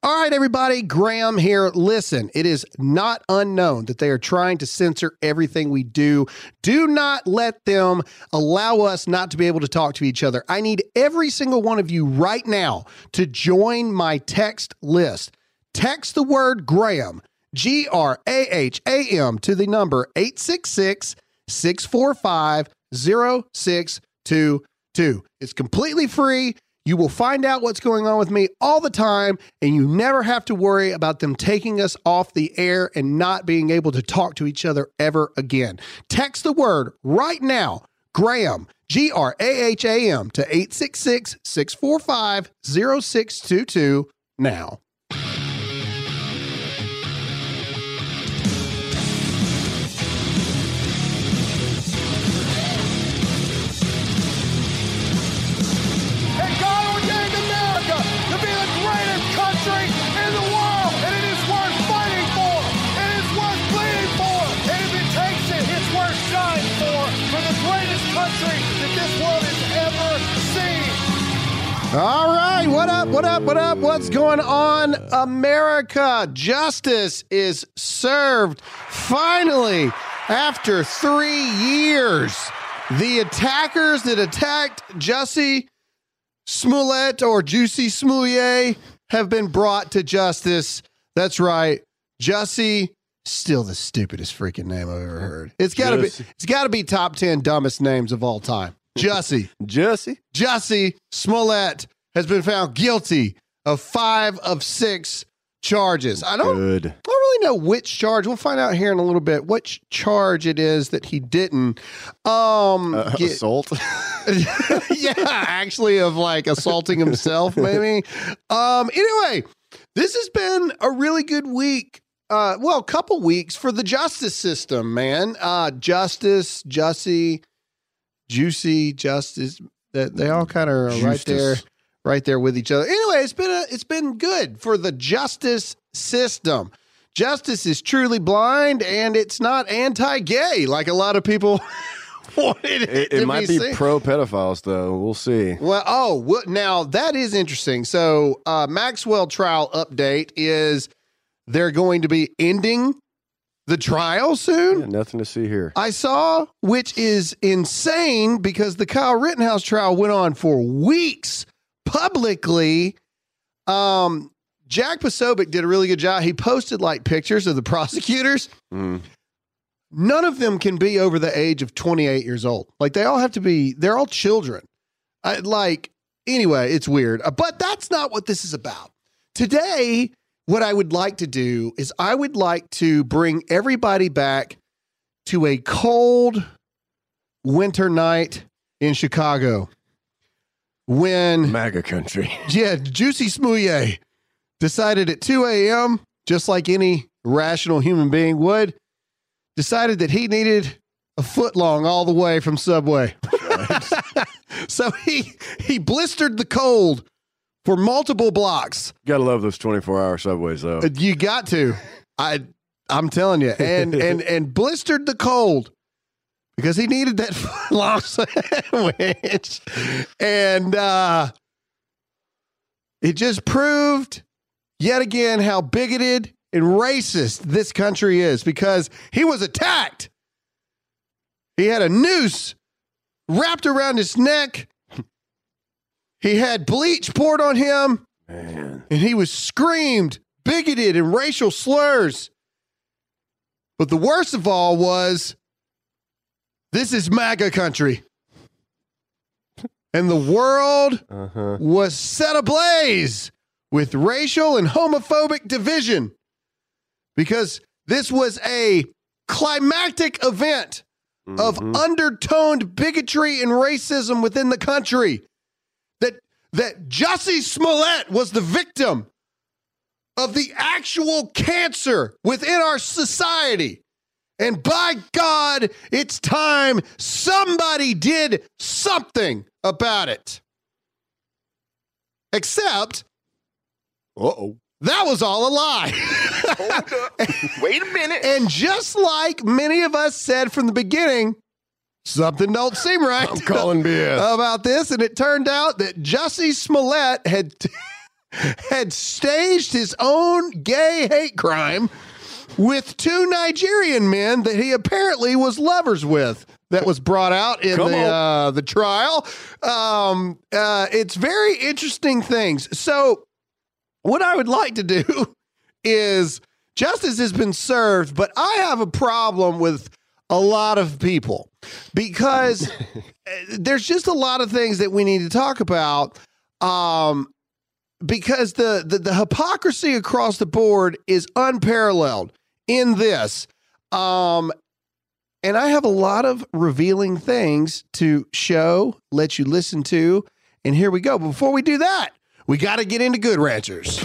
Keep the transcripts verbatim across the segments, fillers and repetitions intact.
All right, everybody, Graham here. Listen, it is not unknown that they are trying to censor everything we do. Do not let them allow us not to be able to talk to each other. I need every single one of you right now to join my text list. Text the word Graham, G R A H A M, to the number eight six six, six four five, zero six two two. It's completely free. You will find out what's going on with me all the time, and you never have to worry about them taking us off the air and not being able to talk to each other ever again. Text the word right now, Graham, G R A H A M, to eight six six, six four five, zero six two two now. All right, what up, what up, what up? What's going on, America? Justice is served. Finally, after three years, the attackers that attacked Jussie Smollett or Jussie Smollett have been brought to justice. That's right, Jussie. Still the stupidest freaking name I've ever heard. It's got to be. It's got to be top ten dumbest names of all time. Jussie. Jussie. Jussie Smollett has been found guilty of five of six charges. I don't, Good. I don't really know which charge. We'll find out here in a little bit which charge it is that he didn't. Um, uh, get, assault? Yeah, actually, of like assaulting himself, maybe. Um, anyway, this has been a really good week. Uh, well, a couple weeks for the justice system, man. Uh, justice, Jussie. Juicy justice that they all kind of are justice. right there, right there with each other. Anyway, it's been a, it's been good for the justice system. Justice is truly blind, and it's not anti-gay like a lot of people wanted it, it to be. It might be, be pro-pedophiles, though. We'll see. Well, oh, now that is interesting. So, uh, Maxwell trial update is they're going to be ending the trial soon? Yeah, nothing to see here. I saw, which is insane because the Kyle Rittenhouse trial went on for weeks publicly. Um, Jack Posobiec did a really good job. He posted like pictures of the prosecutors. Mm. None of them can be over the age of twenty-eight years old. Like they all have to be, they're all children. I, like, anyway, it's weird. But that's not what this is about. Today, what I would like to do is I would like to bring everybody back to a cold winter night in Chicago when MAGA country. Yeah, Jussie Smollett decided at two a.m., just like any rational human being would, decided that he needed a foot long all the way from Subway. So he he blistered the cold for multiple blocks. You gotta love those twenty-four hour subways, though. You got to. I, I'm telling you. And and and blistered the cold because he needed that long sandwich. And uh, it just proved yet again how bigoted and racist this country is because he was attacked. He had a noose wrapped around his neck. He had bleach poured on him, man, and he was screamed bigoted and racial slurs. But the worst of all was, this is MAGA country. And the world uh-huh. was set ablaze with racial and homophobic division, because this was a climactic event mm-hmm. of undertoned bigotry and racism within the country. That that Jussie Smollett was the victim of the actual cancer within our society. And by God, it's time somebody did something about it. Except, uh-oh, that was all a lie. Hold up. Wait a minute. And just like many of us said from the beginning, something don't seem right. I'm calling B S about this. And it turned out that Jussie Smollett had, had staged his own gay hate crime with two Nigerian men that he apparently was lovers with. That was brought out in Come the uh, the trial. Um, uh, it's very interesting things. So what I would like to do is, justice has been served, but I have a problem with a lot of people, because there's just a lot of things that we need to talk about. Um, because the, the, the hypocrisy across the board is unparalleled in this. Um, and I have a lot of revealing things to show, let you listen to, and here we go. But before we do that, we got to get into Good Ranchers.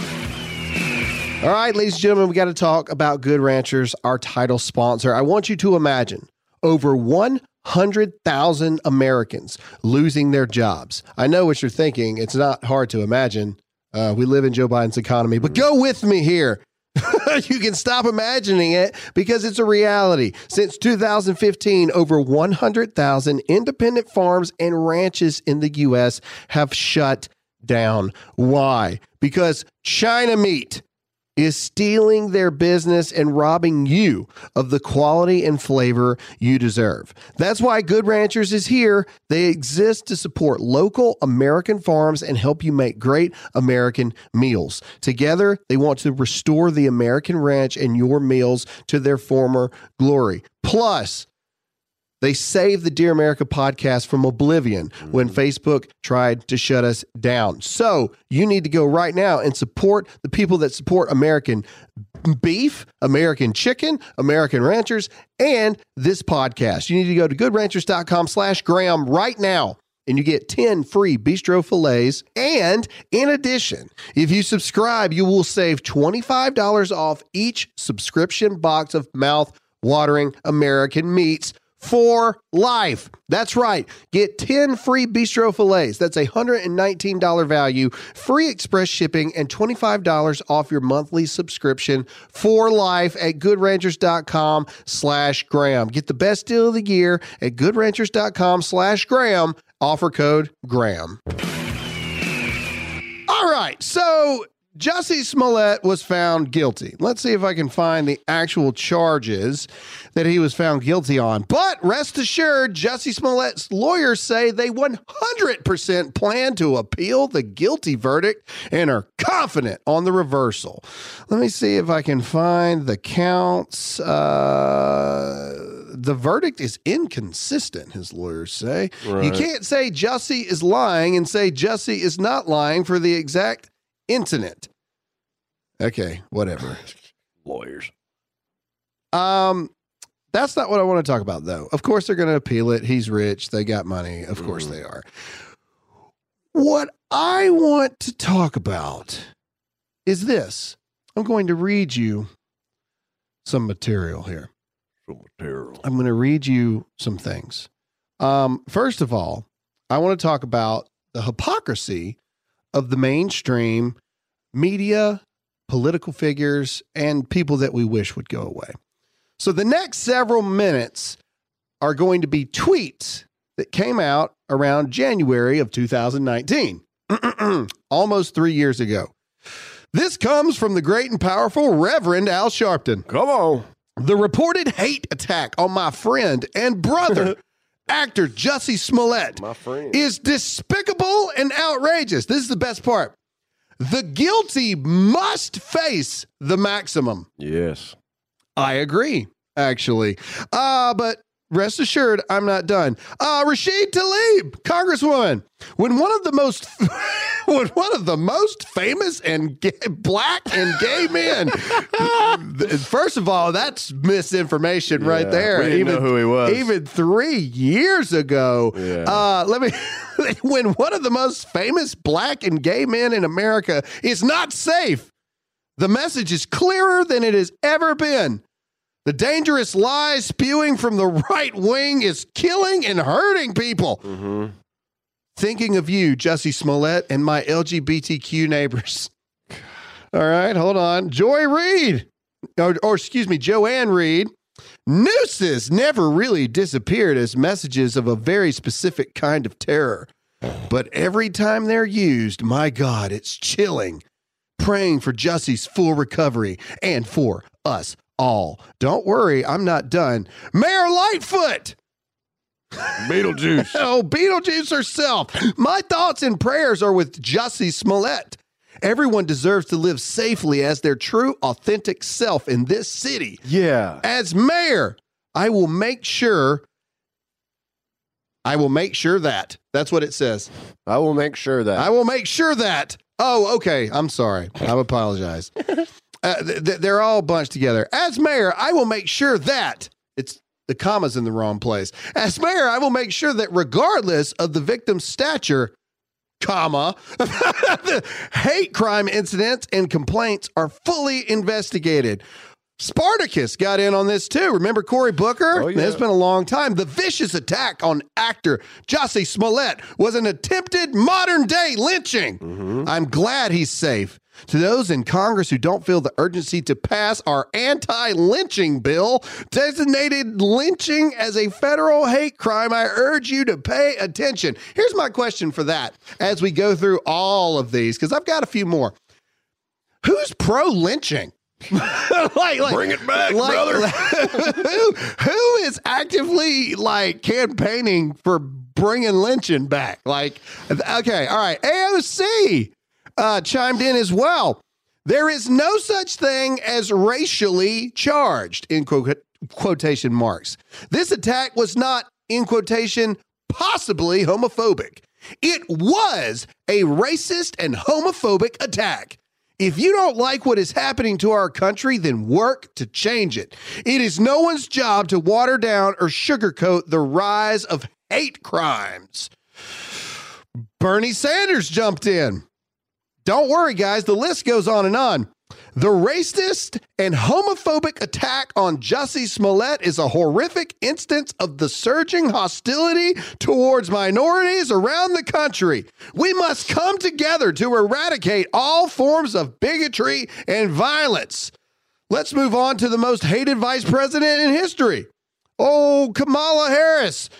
All right, ladies and gentlemen, we got to talk about Good Ranchers, our title sponsor. I want you to imagine over one hundred thousand Americans losing their jobs. I know what you're thinking. It's not hard to imagine. Uh, we live in Joe Biden's economy, but go with me here. You can stop imagining it, because it's a reality. Since two thousand fifteen, over one hundred thousand independent farms and ranches in the U S have shut down. Why? Because China meat is stealing their business and robbing you of the quality and flavor you deserve. That's why Good Ranchers is here. They exist to support local American farms and help you make great American meals. Together, they want to restore the American ranch and your meals to their former glory. Plus, they saved the Dear America podcast from oblivion when Facebook tried to shut us down. So you need to go right now and support the people that support American beef, American chicken, American ranchers, and this podcast. You need to go to goodranchers.com slash Graham right now, and you get ten free bistro fillets. And in addition, if you subscribe, you will save twenty-five dollars off each subscription box of mouth-watering American meats for life. That's right. Get ten free bistro fillets. That's a one hundred nineteen dollars value, free express shipping, and twenty-five dollars off your monthly subscription for life at goodranchers.com slash Graham. Get the best deal of the year at goodranchers.com slash Graham. Offer code Graham. All right. So Jussie Smollett was found guilty. Let's see if I can find the actual charges that he was found guilty on. But rest assured, Jussie Smollett's lawyers say they one hundred percent plan to appeal the guilty verdict and are confident on the reversal. Let me see if I can find the counts. Uh, the verdict is inconsistent, his lawyers say. Right. You can't say Jussie is lying and say Jussie is not lying for the exact incident. Okay, whatever. Lawyers. Um, that's not what I want to talk about, though. Of course, they're going to appeal it. He's rich. They got money. Of mm. course they are. What I want to talk about is this. I'm going to read you some material here. Some material. I'm going to read you some things. Um, first of all, I want to talk about the hypocrisy of the mainstream media, political figures, and people that we wish would go away. So the next several minutes are going to be tweets that came out around January of two thousand nineteen, almost three years ago. This comes from the great and powerful Reverend Al Sharpton. Come on. The reported hate attack on my friend and brother, actor Jussie Smollett, is despicable and outrageous. This is the best part. The guilty must face the maximum. Yes. I agree, actually. Uh, but rest assured, I'm not done. Uh, Rashid Tlaib, Congresswoman, when one of the most... when one of the most famous and gay, black and gay men. First of all, that's misinformation yeah, right there. We didn't even know who he was. Even three years ago. Yeah. Uh, let me. When one of the most famous black and gay men in America is not safe, the message is clearer than it has ever been. The dangerous lies spewing from the right wing is killing and hurting people. Mm-hmm. Thinking of you, Jussie Smollett, and my L G B T Q neighbors. All right, hold on. Joy Reid, or, or excuse me, Joanne Reid. Nooses never really disappeared as messages of a very specific kind of terror. But every time they're used, my God, it's chilling. Praying for Jussie's full recovery and for us all. Don't worry, I'm not done. Mayor Lightfoot. Beetlejuice. Oh, Beetlejuice herself. My thoughts and prayers are with Jussie Smollett. Everyone deserves to live safely as their true, authentic self in this city. Yeah. As mayor, I will make sure. I will make sure that. That's what it says. I will make sure that. I will make sure that. Oh, okay. I'm sorry. I apologize. uh, th- th- they're all bunched together. As mayor, I will make sure that. It's. The comma's in the wrong place. As mayor, I will make sure that regardless of the victim's stature, comma, the hate crime incidents and complaints are fully investigated. Spartacus got in on this too. Remember Cory Booker? Oh, yeah. It's been a long time. The vicious attack on actor Jussie Smollett was an attempted modern-day lynching. Mm-hmm. I'm glad he's safe. To those in Congress who don't feel the urgency to pass our anti-lynching bill, designated lynching as a federal hate crime, I urge you to pay attention. Here's my question for that as we go through all of these, because I've got a few more. Who's pro-lynching? like, like, Bring it back, like, brother. who, who is actively like campaigning for bringing lynching back? Like, okay, all right, A O C. Uh, chimed in as well. There is no such thing as racially charged, in quote, quotation marks. This attack was not, in quotation, possibly homophobic. It was a racist and homophobic attack. If you don't like what is happening to our country, then work to change it. It is no one's job to water down or sugarcoat the rise of hate crimes. Bernie Sanders jumped in. Don't worry, guys. The list goes on and on. The racist and homophobic attack on Jussie Smollett is a horrific instance of the surging hostility towards minorities around the country. We must come together to eradicate all forms of bigotry and violence. Let's move on to the most hated vice president in history. Oh, Kamala Harris.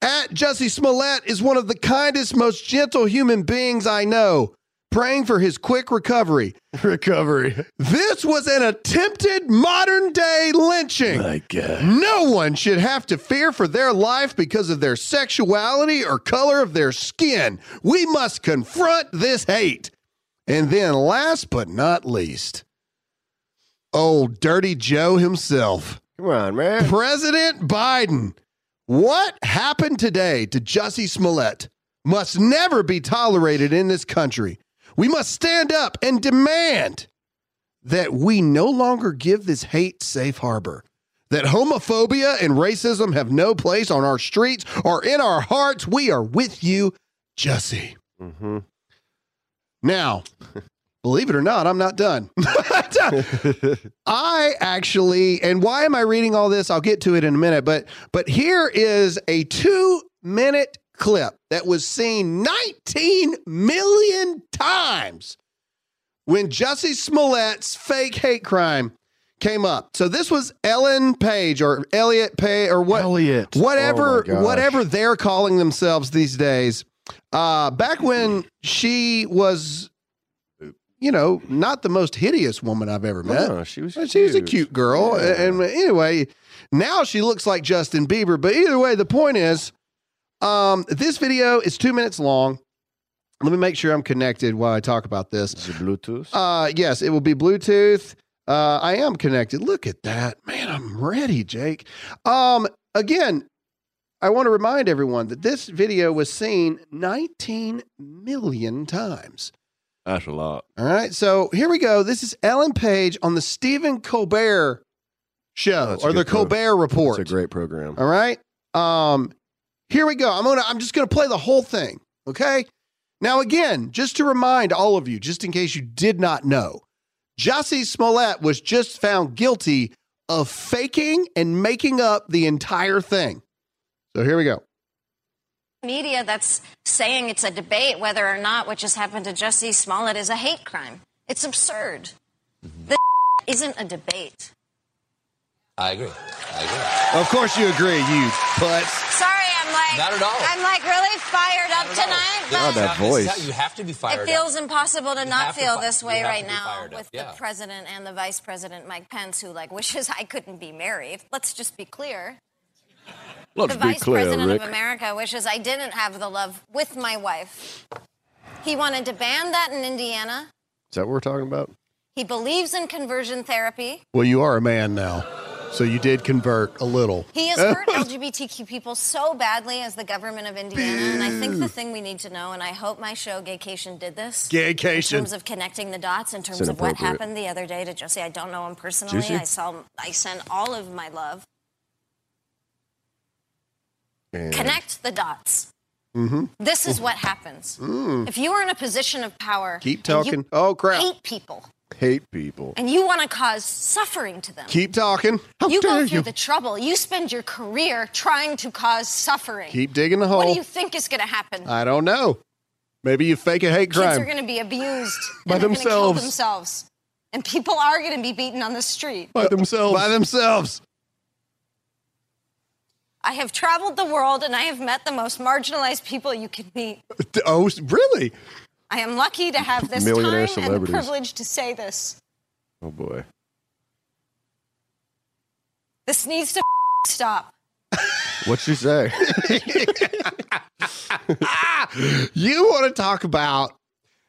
At Jussie Smollett is one of the kindest, most gentle human beings I know. Praying for his quick recovery. Recovery. This was an attempted modern-day lynching. My God. No one should have to fear for their life because of their sexuality or color of their skin. We must confront this hate. And then last but not least, old Dirty Joe himself. Come on, man. President Biden. What happened today to Jussie Smollett must never be tolerated in this country. We must stand up and demand that we no longer give this hate safe harbor, that homophobia and racism have no place on our streets or in our hearts. We are with you, Jussie. Mm-hmm. Now, believe it or not, I'm not done. I actually, and why am I reading all this? I'll get to it in a minute, but but here is a two-minute clip that was seen nineteen million times when Jussie Smollett's fake hate crime came up. So this was Ellen Page or Elliot Page or what, Elliot. whatever, oh whatever they're calling themselves these days. Uh, back when she was, you know, not the most hideous woman I've ever met. Oh, she was she cute. was a cute girl. Yeah. And anyway, now she looks like Justin Bieber. But either way, the point is, Um, this video is two minutes long. Let me make sure I'm connected while I talk about this. Is it Bluetooth? Uh, yes, it will be Bluetooth. Uh, I am connected. Look at that. Man, I'm ready, Jake. Um, again, I want to remind everyone that this video was seen nineteen million times. That's a lot. All right, so here we go. This is Ellen Page on the Stephen Colbert Show, oh, or the Colbert pro. Report. It's a great program. All right? Um, here we go. I'm gonna. I'm just going to play the whole thing, okay? Now, again, just to remind all of you, just in case you did not know, Jussie Smollett was just found guilty of faking and making up the entire thing. So here we go. Media that's saying it's a debate whether or not what just happened to Jussie Smollett is a hate crime. It's absurd. Mm-hmm. This isn't a debate. I agree. I agree. Of course you agree, you putz. Sorry. I'm like, not at all. I'm like really fired up tonight. But oh, that voice. You have to be fired up. It feels impossible to not feel this way right now with the president and the vice president, Mike Pence, who like wishes I couldn't be married. Let's just be clear. Let's be clear, Rick. The vice president of America wishes I didn't have the love with my wife. He wanted to ban that in Indiana. Is that what we're talking about? He believes in conversion therapy. Well, you are a man now. So you did convert a little. He has hurt L G B T Q people so badly as the government of Indiana. And I think the thing we need to know, and I hope my show Gaycation did this. Gaycation. In terms of connecting the dots, in terms of what happened the other day to Jussie. I don't know him personally. Jussie? I saw. I sent all of my love. And connect the dots. Mm-hmm. This is what happens. Mm. If you are in a position of power. Keep talking. Oh, crap. Hate people. Hate people. And you want to cause suffering to them. Keep talking. How you go through you. the trouble. You spend your career trying to cause suffering. Keep digging the hole. What do you think is going to happen? I don't know. Maybe you fake a hate crime. Kids are going to be abused by themselves. Kill themselves. And people are going to be beaten on the street. By themselves. By themselves. I have traveled the world and I have met the most marginalized people you could meet. Oh, really? I am lucky to have this time and the privilege to say this. Oh, boy. This needs to stop. What'd she say? ah, you want to talk about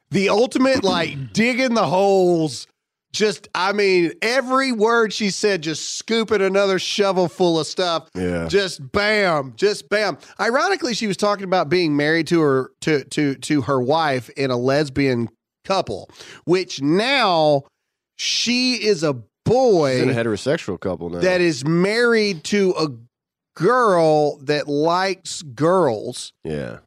the ultimate, like, digging the holes. Just, I mean, every word she said, just scooping another shovel full of stuff. Yeah. Just bam, just bam. Ironically, she was talking about being married to her to to to her wife in a lesbian couple, which now she is a boy. She's in a heterosexual couple now. That is married to a girl that likes girls. Yeah.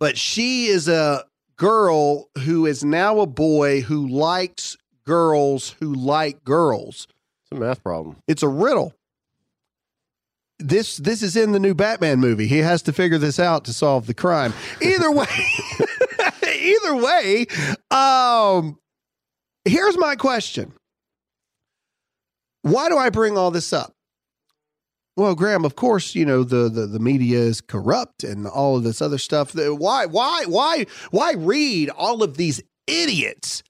But she is a girl who is now a boy who likes girls. Girls who like girls. It's a math problem. It's a riddle. This this is in the new Batman movie. He has to figure this out to solve the crime. Either way, either way, um, here's my question. Why do I bring all this up? Well, Graham, of course, you know, the, the, the media is corrupt and all of this other stuff. Why, why, why, why read all of these idiots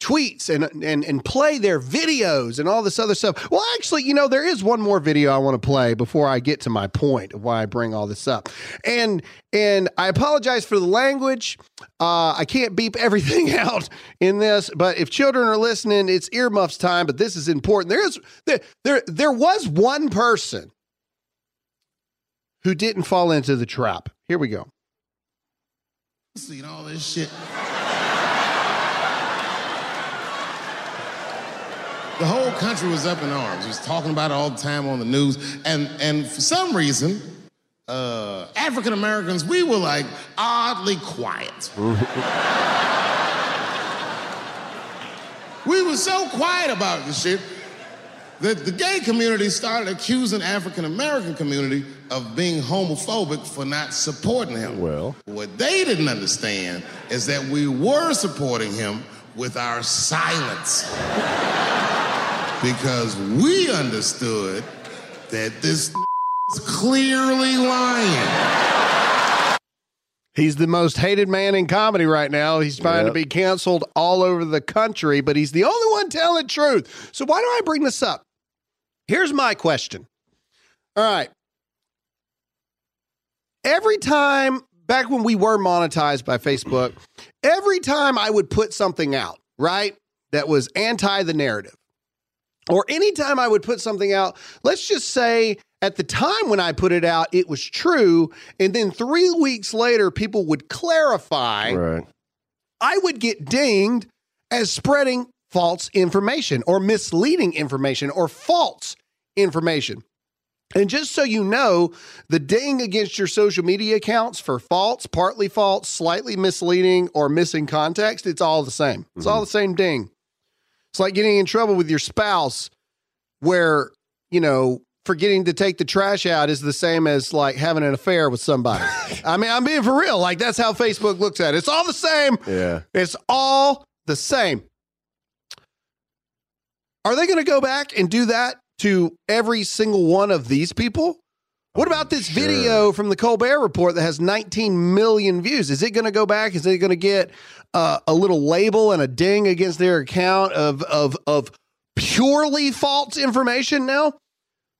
tweets and, and and play their videos and all this other stuff? Well, actually, you know, there is one more video I want to play before I get to my point of why I bring all this up. And and I apologize for the language. Uh, I can't beep everything out in this, but if children are listening, it's earmuffs time, but this is important. There is there there, there was one person who didn't fall into the trap. Here we go. I've seen all this shit. The whole country was up in arms. It was talking about it all the time on the news. And, and for some reason, uh, African Americans, we were like oddly quiet. We were so quiet about this shit that the gay community started accusing African American community of being homophobic for not supporting him. Well, what they didn't understand is that we were supporting him with our silence. Because we understood that this is clearly lying. He's the most hated man in comedy right now. He's trying yep. to be canceled all over the country, but he's the only one telling the truth. So why do I bring this up? Here's my question. All right. Every time back when we were monetized by Facebook, every time I would put something out, right, that was anti the narrative, or anytime I would put something out, let's just say at the time when I put it out, it was true. And then three weeks later, people would clarify. Right. I would get dinged as spreading false information or misleading information or false information. And just so you know, the ding against your social media accounts for false, partly false, slightly misleading, or missing context, it's all the same. It's mm-hmm. all the same ding. It's like getting in trouble with your spouse where, you know, forgetting to take the trash out is the same as like having an affair with somebody. I mean, I'm being for real. Like that's how Facebook looks at it. It's all the same. Yeah. It's all the same. Are they going to go back and do that to every single one of these people? What about this sure. video from the Colbert Report that has nineteen million views? Is it going to go back? Is it going to get uh, a little label and a ding against their account of, of, of purely false information now?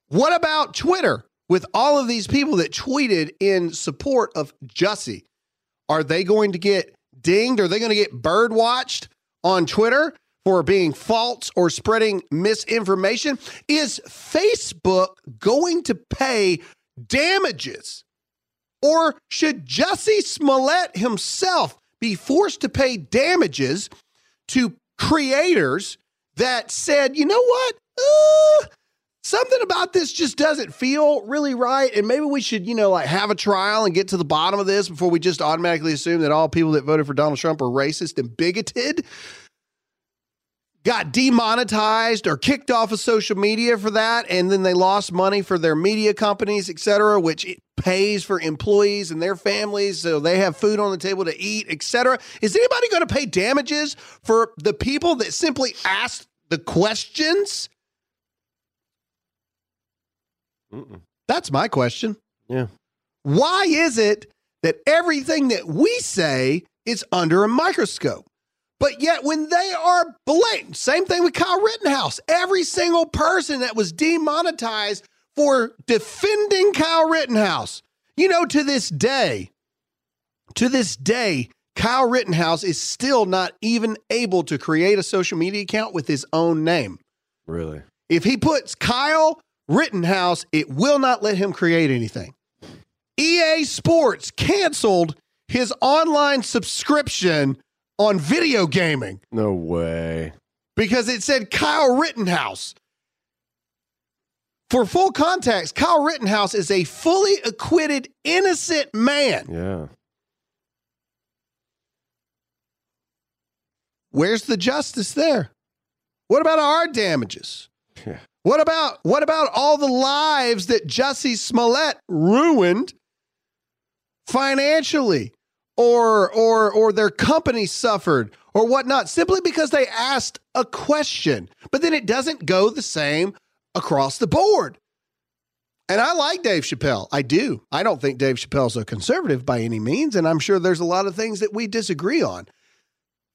What about Twitter with all of these people that tweeted in support of Jussie? Are they going to get dinged? Are they going to get birdwatched on Twitter for being false or spreading misinformation? Is Facebook going to pay damages? Or should Jussie Smollett himself be forced to pay damages to creators that said, you know what? Uh, something about this just doesn't feel really right. And maybe we should, you know, like have a trial and get to the bottom of this before we just automatically assume that all people that voted for Donald Trump are racist and bigoted. Got demonetized or kicked off of social media for that, and then they lost money for their media companies, et cetera, which it pays for employees and their families so they have food on the table to eat, et cetera. Is anybody going to pay damages for the people that simply asked the questions? Mm-mm. That's my question. Yeah. Why is it that everything that we say is under a microscope? But yet when they are blatant, same thing with Kyle Rittenhouse, every single person that was demonetized for defending Kyle Rittenhouse, you know, to this day, to this day, Kyle Rittenhouse is still not even able to create a social media account with his own name. Really? If he puts Kyle Rittenhouse, it will not let him create anything. E A Sports canceled his online subscription on video gaming. No way. Because it said Kyle Rittenhouse. For full context, Kyle Rittenhouse is a fully acquitted, innocent man. Yeah. Where's the justice there? What about our damages? Yeah. What about, what about all the lives that Jussie Smollett ruined financially? Or or or their company suffered or whatnot simply because they asked a question. But then it doesn't go the same across the board. And I like Dave Chappelle. I do. I don't think Dave Chappelle's a conservative by any means, and I'm sure there's a lot of things that we disagree on.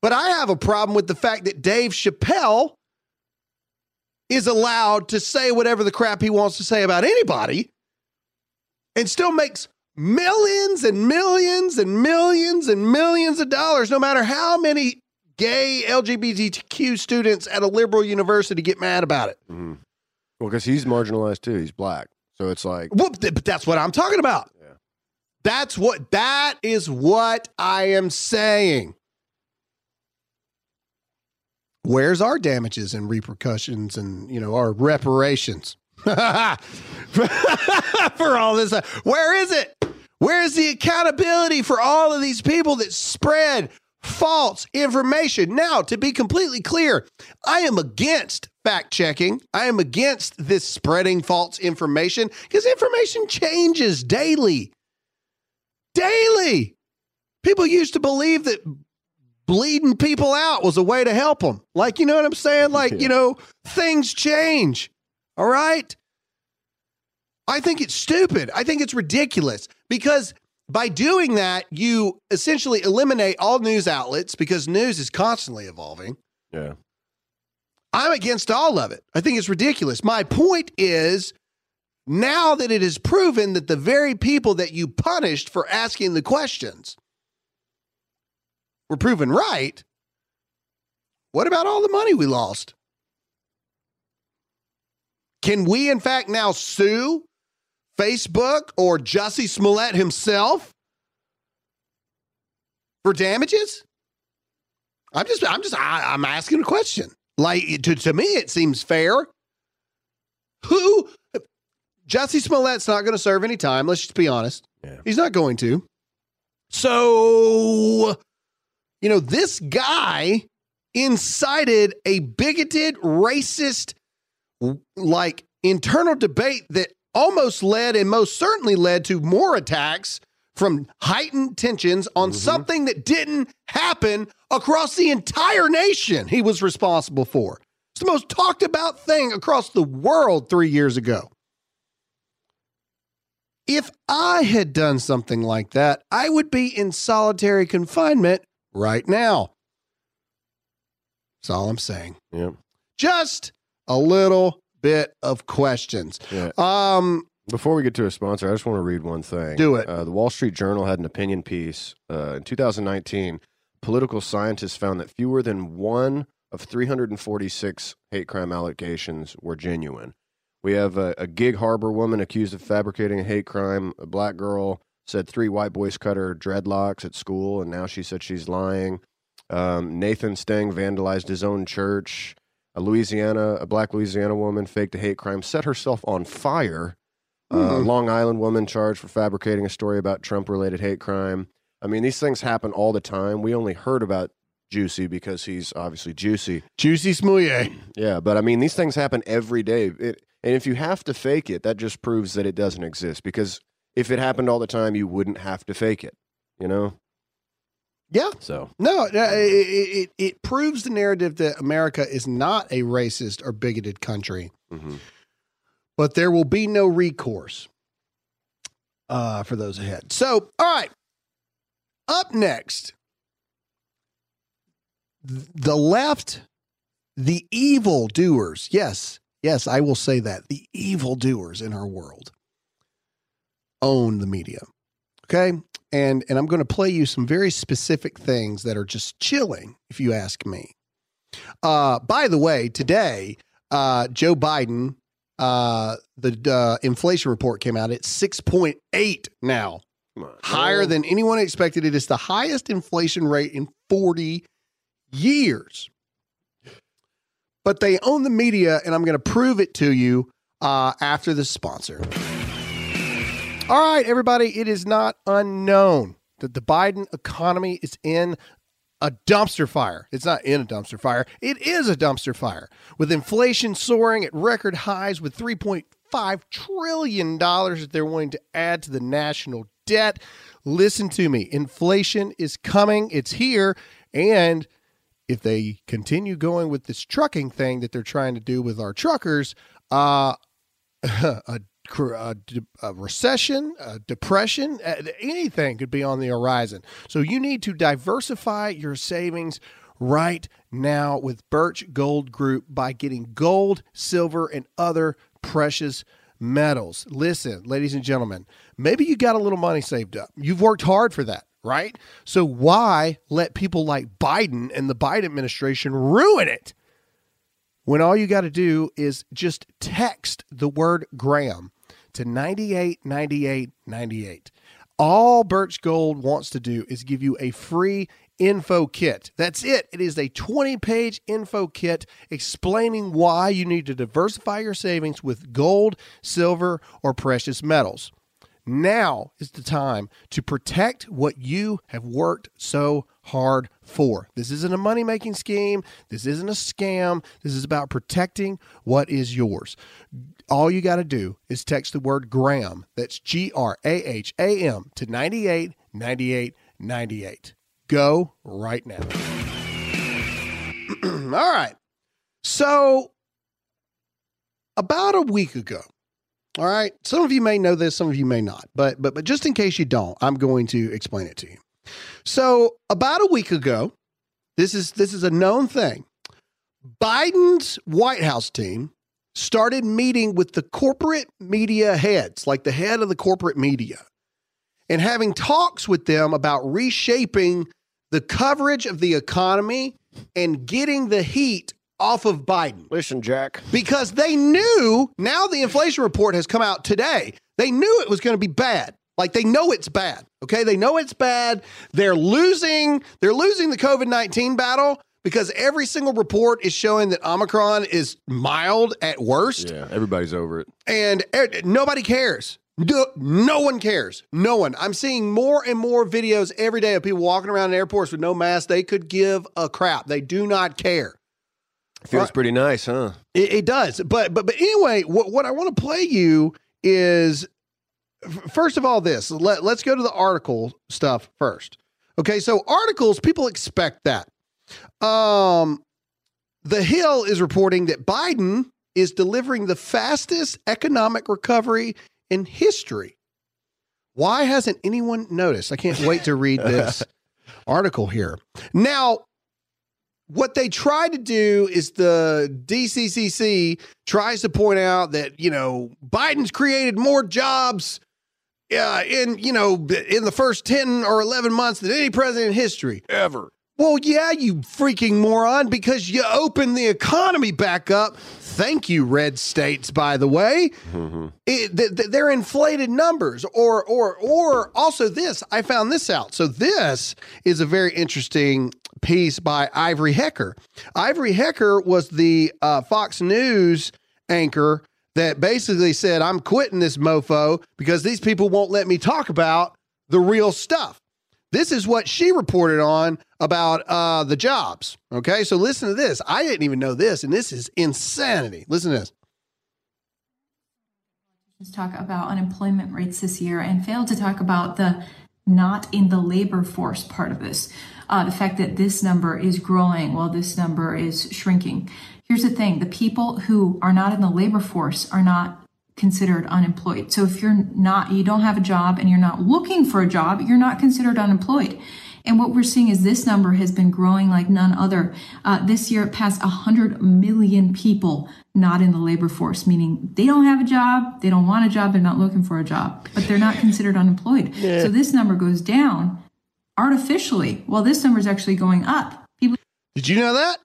But I have a problem with the fact that Dave Chappelle is allowed to say whatever the crap he wants to say about anybody and still makes millions and millions and millions and millions of dollars, no matter how many gay L G B T Q students at a liberal university get mad about it. Mm-hmm. Well, because he's marginalized too. He's black. So it's like, well, but that's what I'm talking about. Yeah. That's what, that is what I am saying. Where's our damages and repercussions and, you know, our reparations for all this? Where is it? Where is the accountability for all of these people that spread false information? Now, to be completely clear, I am against fact-checking. I am against this spreading false information because information changes daily. Daily. People used to believe that bleeding people out was a way to help them. Like, you know what I'm saying? Like, yeah. you know, things change. All right? I think it's stupid. I think it's ridiculous because by doing that, you essentially eliminate all news outlets because news is constantly evolving. Yeah. I'm against all of it. I think it's ridiculous. My point is now that it is proven that the very people that you punished for asking the questions were proven right, what about all the money we lost? Can we, in fact, now sue Facebook or Jussie Smollett himself for damages? I'm just, I'm just, I, I'm asking a question. Like, to, to me, it seems fair. Who, Jussie Smollett's not going to serve any time. Let's just be honest. Yeah. He's not going to. So, you know, this guy incited a bigoted, racist, like, internal debate that almost led and most certainly led to more attacks from heightened tensions on mm-hmm. something that didn't happen across the entire nation he was responsible for. It's the most talked about thing across the world three years ago. If I had done something like that, I would be in solitary confinement right now. That's all I'm saying. Yeah. Just a little bit of questions. Yeah. Um, Before we get to a sponsor, I just want to read one thing. Do it. Uh, the Wall Street Journal had an opinion piece uh, in two thousand nineteen. Political scientists found that fewer than one of three hundred forty-six hate crime allegations were genuine. We have a, a Gig Harbor woman accused of fabricating a hate crime. A black girl said three white boys cut her dreadlocks at school, and now she said she's lying. Um, Nathan Stang vandalized his own church. A Louisiana, a black Louisiana woman faked a hate crime, set herself on fire. Mm-hmm. Uh, Long Island woman charged for fabricating a story about Trump-related hate crime. I mean, these things happen all the time. We only heard about Jussie because he's obviously Jussie. Jussie Smollett. Yeah, but I mean, these things happen every day. It, and if you have to fake it, that just proves that it doesn't exist. Because if it happened all the time, you wouldn't have to fake it, you know? Yeah. So no, it, it, it proves the narrative that America is not a racist or bigoted country. Mm-hmm. But there will be no recourse uh, for those ahead. So, all right. Up next, the left, the evildoers. Yes, yes, I will say that. The evildoers in our world own the media. Okay? And and I'm going to play you some very specific things that are just chilling, if you ask me. Uh, by the way, today, uh, Joe Biden... Uh, the uh, inflation report came out. It's six point eight now, higher than anyone expected. It is the highest inflation rate in forty years. But they own the media, and I'm going to prove it to you uh, after the sponsor. All right, everybody, it is not unknown that the Biden economy is in a dumpster fire. It's not in a dumpster fire. It is a dumpster fire. With inflation soaring at record highs, with three point five trillion dollars that they're wanting to add to the national debt. Listen to me. Inflation is coming. It's here. And if they continue going with this trucking thing that they're trying to do with our truckers, uh, a, a, a recession, a depression, anything could be on the horizon. So you need to diversify your savings right now with Birch Gold Group by getting gold, silver, and other precious metals. Listen, ladies and gentlemen, maybe you got a little money saved up. You've worked hard for that, right? So why let people like Biden and the Biden administration ruin it when all you got to do is just text the word Graham to ninety-eight ninety-eight ninety-eight? All Birch Gold wants to do is give you a free info kit. That's it. It is a twenty-page info kit explaining why you need to diversify your savings with gold, silver, or precious metals. Now is the time to protect what you have worked so hard for. This isn't a money-making scheme. This isn't a scam. This is about protecting what is yours. All you got to do is text the word Graham, that's G R A H A M, to ninety-eight ninety-eight ninety-eight. Go right now. All right. So about a week ago, all right, some of you may know this, some of you may not, but but but just in case you don't, I'm going to explain it to you. So about a week ago, this is this is a known thing. Biden's White House team started meeting with the corporate media heads, like the head of the corporate media, and having talks with them about reshaping the coverage of the economy and getting the heat off of Biden. Listen, Jack. Because they knew, now the inflation report has come out today, they knew it was going to be bad. Like, they know it's bad, okay? They know it's bad. They're losing. They're losing the COVID nineteen battle because every single report is showing that Omicron is mild at worst. Yeah, everybody's over it. And er- nobody cares. No, no one cares. No one. I'm seeing more and more videos every day of people walking around in airports with no mask. They could give a crap. They do not care. Feels right. Pretty nice, huh? It, it does. But but but anyway, what, what I want to play you is, first of all, this. Let, let's go to the article stuff first. Okay, so articles, people expect that. Um, The Hill is reporting that Biden is delivering the fastest economic recovery in history. Why hasn't anyone noticed? I can't wait to read this article here. Now, what they try to do is the D C C C tries to point out that, you know, Biden's created more jobs uh, in, you know, in the first ten or eleven months than any president in history. Ever. Well, yeah, you freaking moron, because you opened the economy back up. Thank you, red states, by the way. Mm-hmm. It, th- th- they're inflated numbers. Or, or, or also this, I found this out. So this is a very interesting piece by Ivory Hecker. Ivory Hecker was the uh, Fox News anchor that basically said, I'm quitting this mofo because these people won't let me talk about the real stuff. This is what she reported on about uh, the jobs. Okay, so listen to this. I didn't even know this, and this is insanity. Listen to this. Just talk about unemployment rates this year and failed to talk about the not in the labor force part of this. Uh, the fact that this number is growing while this number is shrinking. Here's the thing. The people who are not in the labor force are not considered unemployed. So if you're not, you don't have a job and you're not looking for a job, you're not considered unemployed. And what we're seeing is this number has been growing like none other. Uh, this year, it passed one hundred million people not in the labor force, meaning they don't have a job, they don't want a job, they're not looking for a job, but they're not considered unemployed. Yeah. So this number goes down artificially, while this number is actually going up. People- Did you know that?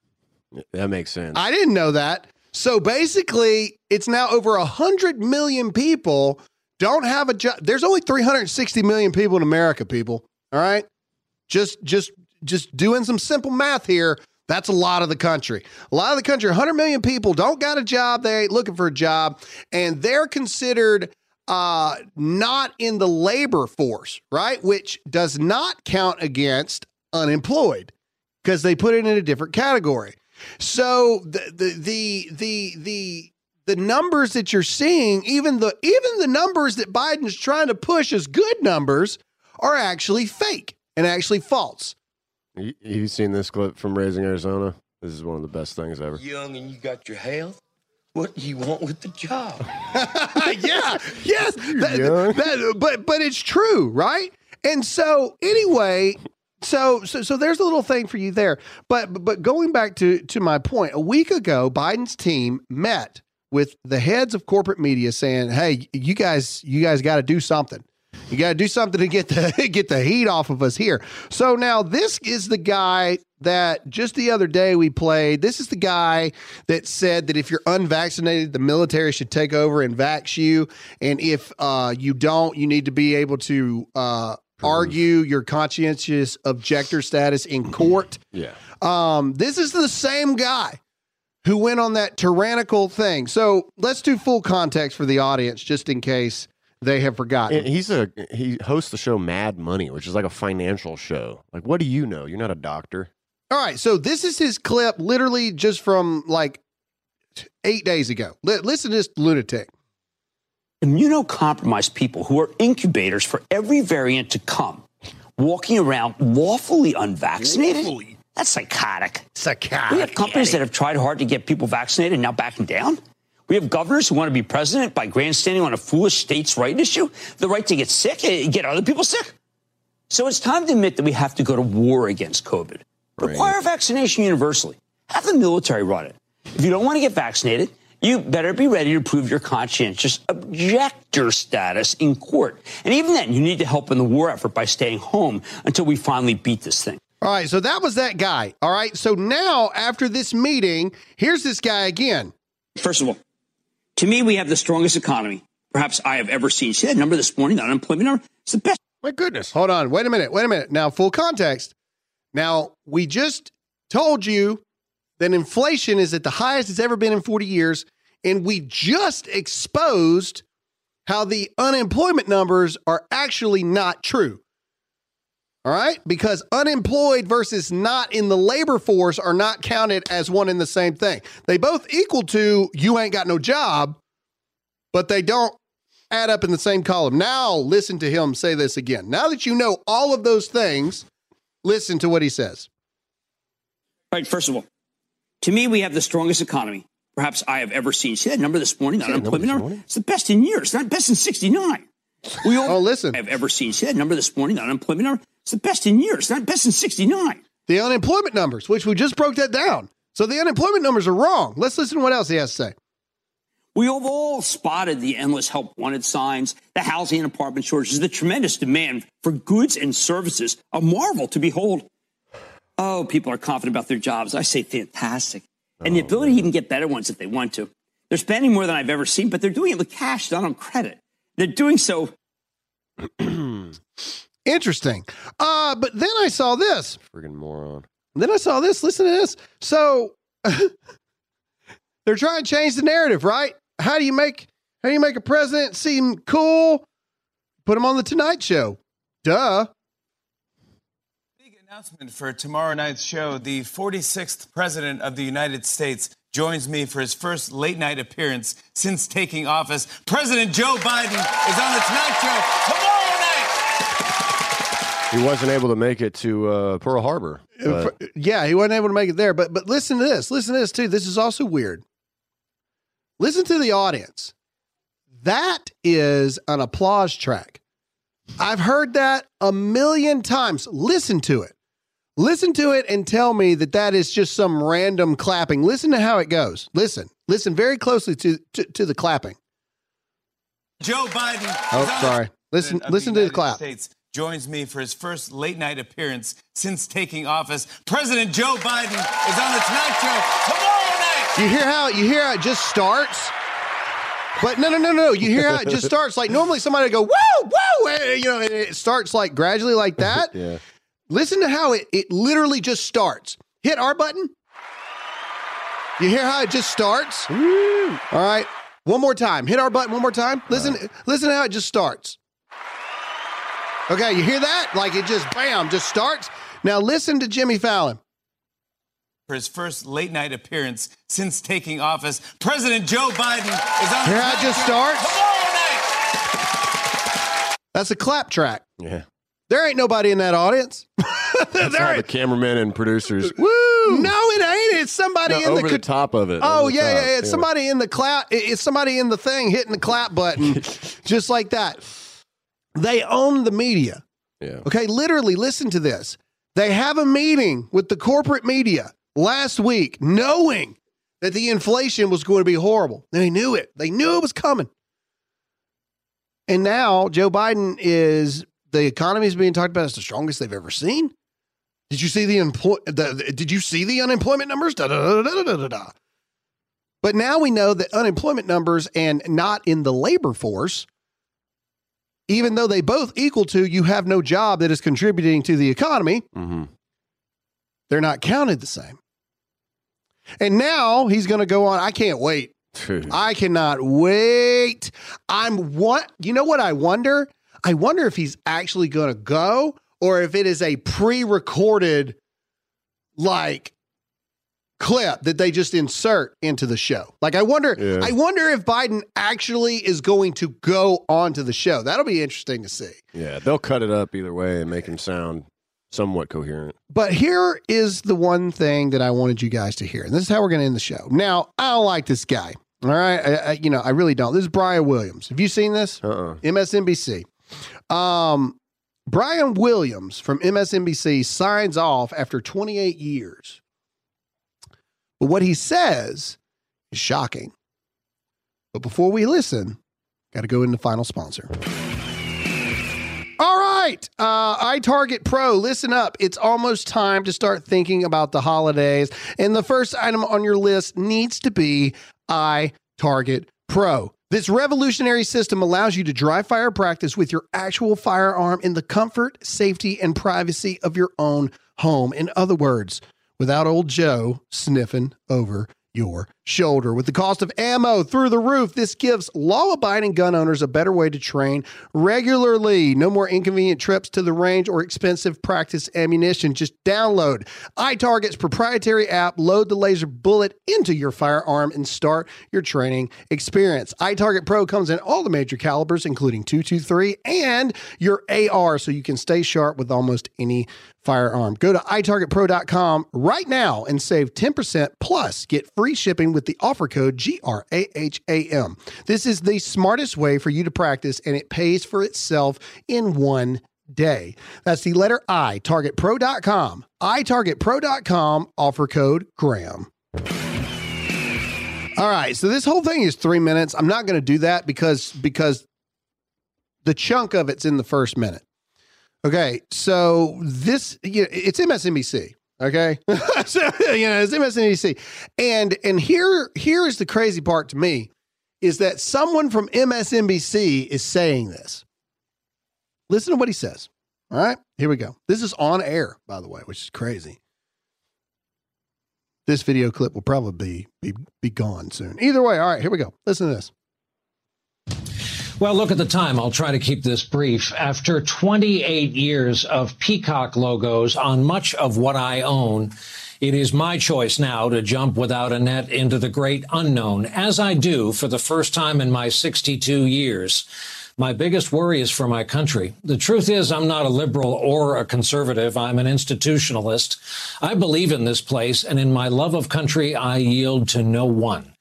That makes sense. I didn't know that. So basically, it's now over one hundred million people don't have a job. There's only three hundred sixty million people in America, people. All right? Just just, just doing some simple math here. That's a lot of the country. A lot of the country, one hundred million people don't got a job. They ain't looking for a job. And they're considered uh, not in the labor force, right? Which does not count against unemployed because they put it in a different category. So the, the the the the the numbers that you're seeing, even the even the numbers that Biden's trying to push as good numbers, are actually fake and actually false. You, you've seen this clip from Raising Arizona. This is one of the best things ever. Young and you got your health. What do you want with the job? yeah, yes, that, that, but but it's true, right? And so anyway. So, so, so there's a little thing for you there, but, but going back to, to my point, a week ago, Biden's team met with the heads of corporate media saying, hey, you guys, you guys got to do something. You got to do something to get the, get the heat off of us here. So now this is the guy that just the other day we played. This is the guy that said that if you're unvaccinated, the military should take over and vax you. And if uh, you don't, you need to be able to, uh, argue your conscientious objector status in court. Yeah. Um, this is the same guy who went on that tyrannical thing. So let's do full context for the audience, just in case they have forgotten. He's a, he hosts the show Mad Money, which is like a financial show. Like, what do you know? You're not a doctor. All right. So this is his clip literally just from like eight days ago. L- listen to this lunatic. Immunocompromised people who are incubators for every variant to come, walking around lawfully unvaccinated? Lawfully. That's psychotic. Psychotic. We have companies that have tried hard to get people vaccinated and now backing down. We have governors who want to be president by grandstanding on a foolish states' right issue, the right to get sick, get other people sick. So it's time to admit that we have to go to war against COVID. Right. Require vaccination universally. Have the military run it. If you don't want to get vaccinated, you better be ready to prove your conscientious objector status in court. And even then, you need to help in the war effort by staying home until we finally beat this thing. All right, so that was that guy. All right, so now after this meeting, here's this guy again. First of all, to me, we have the strongest economy perhaps I have ever seen. See that number this morning, the unemployment number? It's the best. My goodness. Hold on. Wait a minute. Wait a minute. Now, full context. Now, we just told you that inflation is at the highest it's ever been in forty years, and we just exposed how the unemployment numbers are actually not true. All right? Because unemployed versus not in the labor force are not counted as one and the same thing. They both equal to you ain't got no job, but they don't add up in the same column. Now listen to him say this again. Now that you know all of those things, listen to what he says. All right, first of all, to me, we have the strongest economy perhaps I have ever seen. See that number this morning? That unemployment number? Morning? It's the best in years. It's not best in sixty-nine. We all oh, listen. I've ever seen. See that number this morning? That unemployment number? It's the best in years. It's not best in sixty-nine. The unemployment numbers, which we just broke that down. So the unemployment numbers are wrong. Let's listen to what else he has to say. We have all spotted the endless help wanted signs, the housing and apartment shortages, the tremendous demand for goods and services, a marvel to behold. Oh, people are confident about their jobs. I say fantastic. Oh, and the ability man. to even get better ones if they want to. They're spending more than I've ever seen, but they're doing it with cash, not on credit. They're doing so. Interesting. Uh, but then I saw this. Friggin' moron. Then I saw this. Listen to this. So they're trying to change the narrative, right? How do you make how do you make a president seem cool? Put him on the Tonight Show. Duh. Big announcement for tomorrow night's show. The forty-sixth president of the United States joins me for his first late night appearance since taking office. President Joe Biden is on the Tonight Show tomorrow night. He wasn't able to make it to uh, Pearl Harbor. But... Yeah, he wasn't able to make it there. But but listen to this. Listen to this too. This is also weird. Listen to the audience. That is an applause track. I've heard that a million times. Listen to it. Listen to it and tell me that that is just some random clapping. Listen to how it goes. Listen. Listen very closely to, to, to the clapping. Joe Biden. Oh, sorry. Listen, listen to the clap. States joins me for his first late night appearance since taking office. President Joe Biden is on the Tonight Show tomorrow night. You hear how you hear how it just starts? But no, no, no, no. You hear how it just starts? Like normally somebody would go, woo, woo. You know, and it starts like gradually like that. Yeah. Listen to how it, it literally just starts. Hit our button. You hear how it just starts? Woo. All right. One more time. Hit our button one more time. Listen, right. Listen to how it just starts. Okay, you hear that? Like it just, bam, just starts. Now listen to Jimmy Fallon. For his first late night appearance since taking office, President Joe Biden is on Hear how it just starts? Tomorrow night. That's a clap track. Yeah. There ain't nobody in that audience. That's how the cameramen and producers. Woo! No, it ain't. It's somebody no, in the, over co- the top of it. Oh yeah, yeah, yeah. It's somebody in the clap. It's somebody in the thing hitting the clap button, just like that. They own the media. Yeah. Okay. Literally, listen to this. They have a meeting with the corporate media last week, knowing that the inflation was going to be horrible. They knew it. They knew it was coming. And now Joe Biden is. The economy is being talked about as the strongest they've ever seen. Did you see the, empl- the, the Did you see the unemployment numbers? Da, da, da, da, da, da, da. But now we know that unemployment numbers and not in the labor force, even though they both equal to you have no job that is contributing to the economy, mm-hmm. They're not counted the same. And now he's going to go on. I can't wait. Dude. I cannot wait. I'm what? You know what I wonder? I wonder if he's actually going to go or if it is a pre-recorded like clip that they just insert into the show. Like I wonder, yeah. I wonder if Biden actually is going to go onto the show. That'll be interesting to see. Yeah. They'll cut it up either way and make him sound somewhat coherent. But here is the one thing that I wanted you guys to hear. And this is how we're going to end the show. Now I don't like this guy. All right. I, I, you know, I really don't. This is Brian Williams. Have you seen this? Uh-uh. M S N B C. Um, Brian Williams from M S N B C signs off after twenty-eight years. But what he says is shocking. But before we listen, got to go into final sponsor. All right, uh, iTarget Pro, listen up. It's almost time to start thinking about the holidays. And the first item on your list needs to be iTarget Pro. This revolutionary system allows you to dry fire practice with your actual firearm in the comfort, safety, and privacy of your own home. In other words, without old Joe sniffing over your shoulder. With the cost of ammo through the roof, this gives law-abiding gun owners a better way to train regularly. No more inconvenient trips to the range or expensive practice ammunition. Just download iTarget's proprietary app, load the laser bullet into your firearm, and start your training experience. iTarget Pro comes in all the major calibers, including two twenty-three and your A R, so you can stay sharp with almost any firearm. Go to i target pro dot com right now and save ten percent plus get free shipping with the offer code G R A H A M. This is the smartest way for you to practice, and it pays for itself in one day. That's the letter I, target pro dot com. i target pro dot com, offer code Graham. All right, so this whole thing is three minutes. I'm not going to do that because because the chunk of it's in the first minute. Okay, so this, you know, it's M S N B C, okay? So, you know, it's M S N B C. And and here here is the crazy part to me, is that someone from M S N B C is saying this. Listen to what he says, all right? Here we go. This is on air, by the way, which is crazy. This video clip will probably be, be, be gone soon. Either way, all right, here we go. Listen to this. Well, look at the time. I'll try to keep this brief. After twenty-eight years of peacock logos on much of what I own, it is my choice now to jump without a net into the great unknown, as I do for the first time in my sixty-two years. My biggest worry is for my country. The truth is, I'm not a liberal or a conservative. I'm an institutionalist. I believe in this place, and in my love of country, I yield to no one.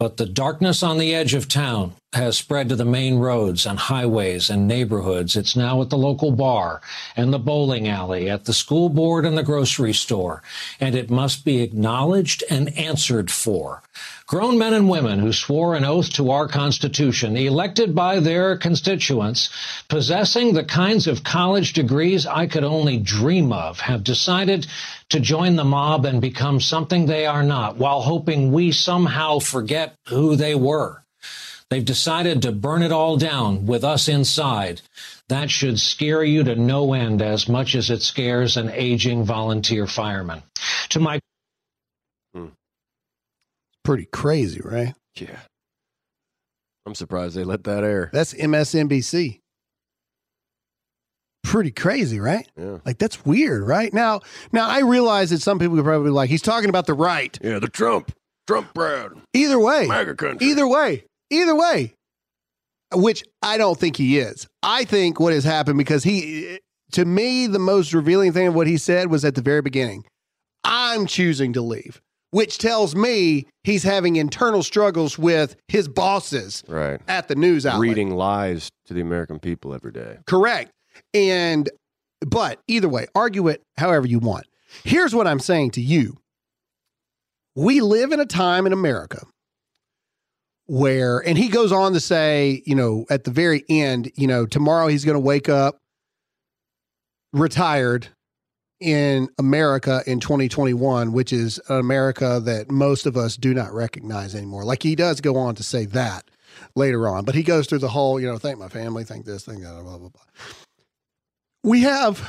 But the darkness on the edge of town has spread to the main roads and highways and neighborhoods. It's now at the local bar and the bowling alley, at the school board and the grocery store, and it must be acknowledged and answered for. Grown men and women who swore an oath to our Constitution, elected by their constituents, possessing the kinds of college degrees I could only dream of, have decided to join the mob and become something they are not, while hoping we somehow forget who they were. They've decided to burn it all down with us inside. That should scare you to no end, as much as it scares an aging volunteer fireman. To my Pretty crazy, right? Yeah. I'm surprised they let that air. That's M S N B C. Pretty crazy, right? Yeah. Like, that's weird, right? Now, now I realize that some people are probably like, he's talking about the right. Yeah, the Trump. Trump proud. Either way. MAGA country. Either way. Either way. Which I don't think he is. I think what has happened, because he, to me, the most revealing thing of what he said was at the very beginning. I'm choosing to leave. Which tells me he's having internal struggles with his bosses right. at the news outlet. Reading lies to the American people every day. Correct. And, but either way, argue it however you want. Here's what I'm saying to you. We live in a time in America where, and he goes on to say, you know, at the very end, you know, tomorrow he's going to wake up retired in America in twenty twenty-one, which is an America that most of us do not recognize anymore. Like, he does go on to say that later on, but he goes through the whole, you know, thank my family, thank this, thank that, blah, blah, blah. We have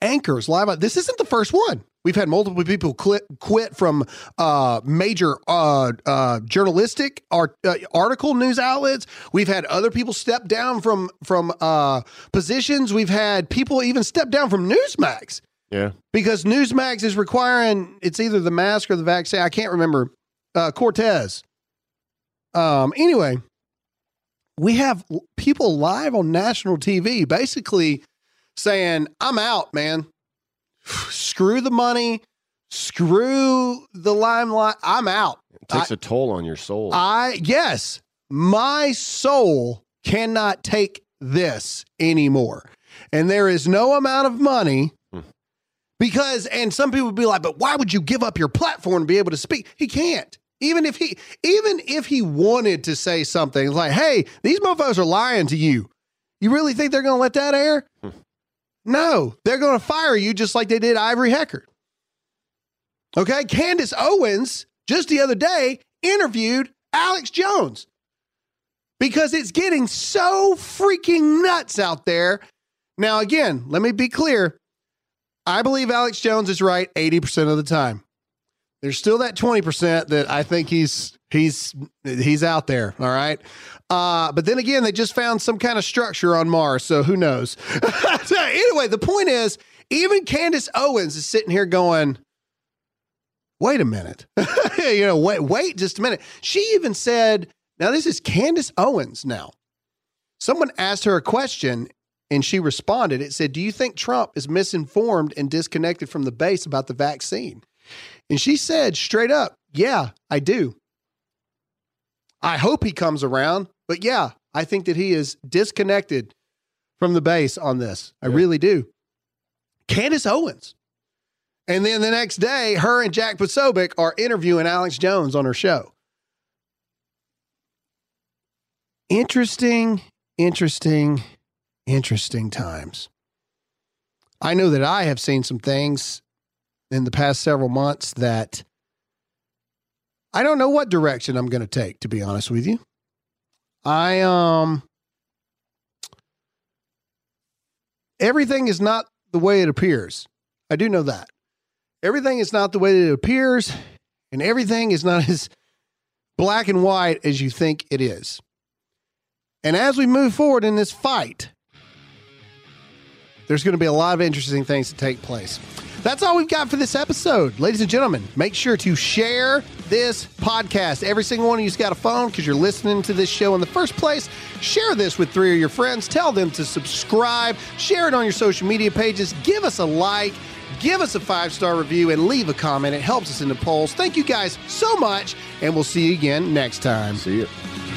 anchors live. This isn't the first one. We've had multiple people quit, quit from uh, major uh, uh, journalistic art, uh, article news outlets. We've had other people step down from from uh, positions. We've had people even step down from Newsmax. Yeah, because Newsmax is requiring it's either the mask or the vaccine. I can't remember. Uh, Cortez. Um. Anyway, we have people live on national T V, basically saying, "I'm out, man. Screw the money, screw the limelight. I'm out." It takes I, a toll on your soul. I yes, my soul cannot take this anymore. And there is no amount of money hmm. because, and some people would be like, but why would you give up your platform to be able to speak? He can't. Even if he, even if he wanted to say something like, hey, these mofos are lying to you. You really think they're going to let that air? Hmm. No, they're going to fire you just like they did Ivory Hecker. Okay. Candace Owens just the other day interviewed Alex Jones because it's getting so freaking nuts out there. Now, again, let me be clear. I believe Alex Jones is right eighty percent of the time. There's still that twenty percent that I think he's he's he's out there, all right? Uh, but then again, they just found some kind of structure on Mars, so who knows? So anyway, the point is, even Candace Owens is sitting here going, wait a minute. you know, wait, wait just a minute. She even said, now this is Candace Owens now. Someone asked her a question, and she responded. It said, do you think Trump is misinformed and disconnected from the base about the vaccine? And she said straight up, yeah, I do. I hope he comes around, but yeah, I think that he is disconnected from the base on this. I yeah. really do. Candace Owens. And then the next day, her and Jack Posobiec are interviewing Alex Jones on her show. Interesting, interesting, interesting times. I know that I have seen some things in the past several months that I don't know what direction I'm going to take, to be honest with you. I, um, everything is not the way it appears. I do know that. Everything is not the way that it appears, and everything is not as black and white as you think it is. And as we move forward in this fight, there's going to be a lot of interesting things to take place. That's all we've got for this episode. Ladies and gentlemen, make sure to share this podcast. Every single one of you's got a phone because you're listening to this show in the first place. Share this with three of your friends. Tell them to subscribe. Share it on your social media pages. Give us a like. Give us a five-star review and leave a comment. It helps us in the polls. Thank you guys so much, and we'll see you again next time. See you.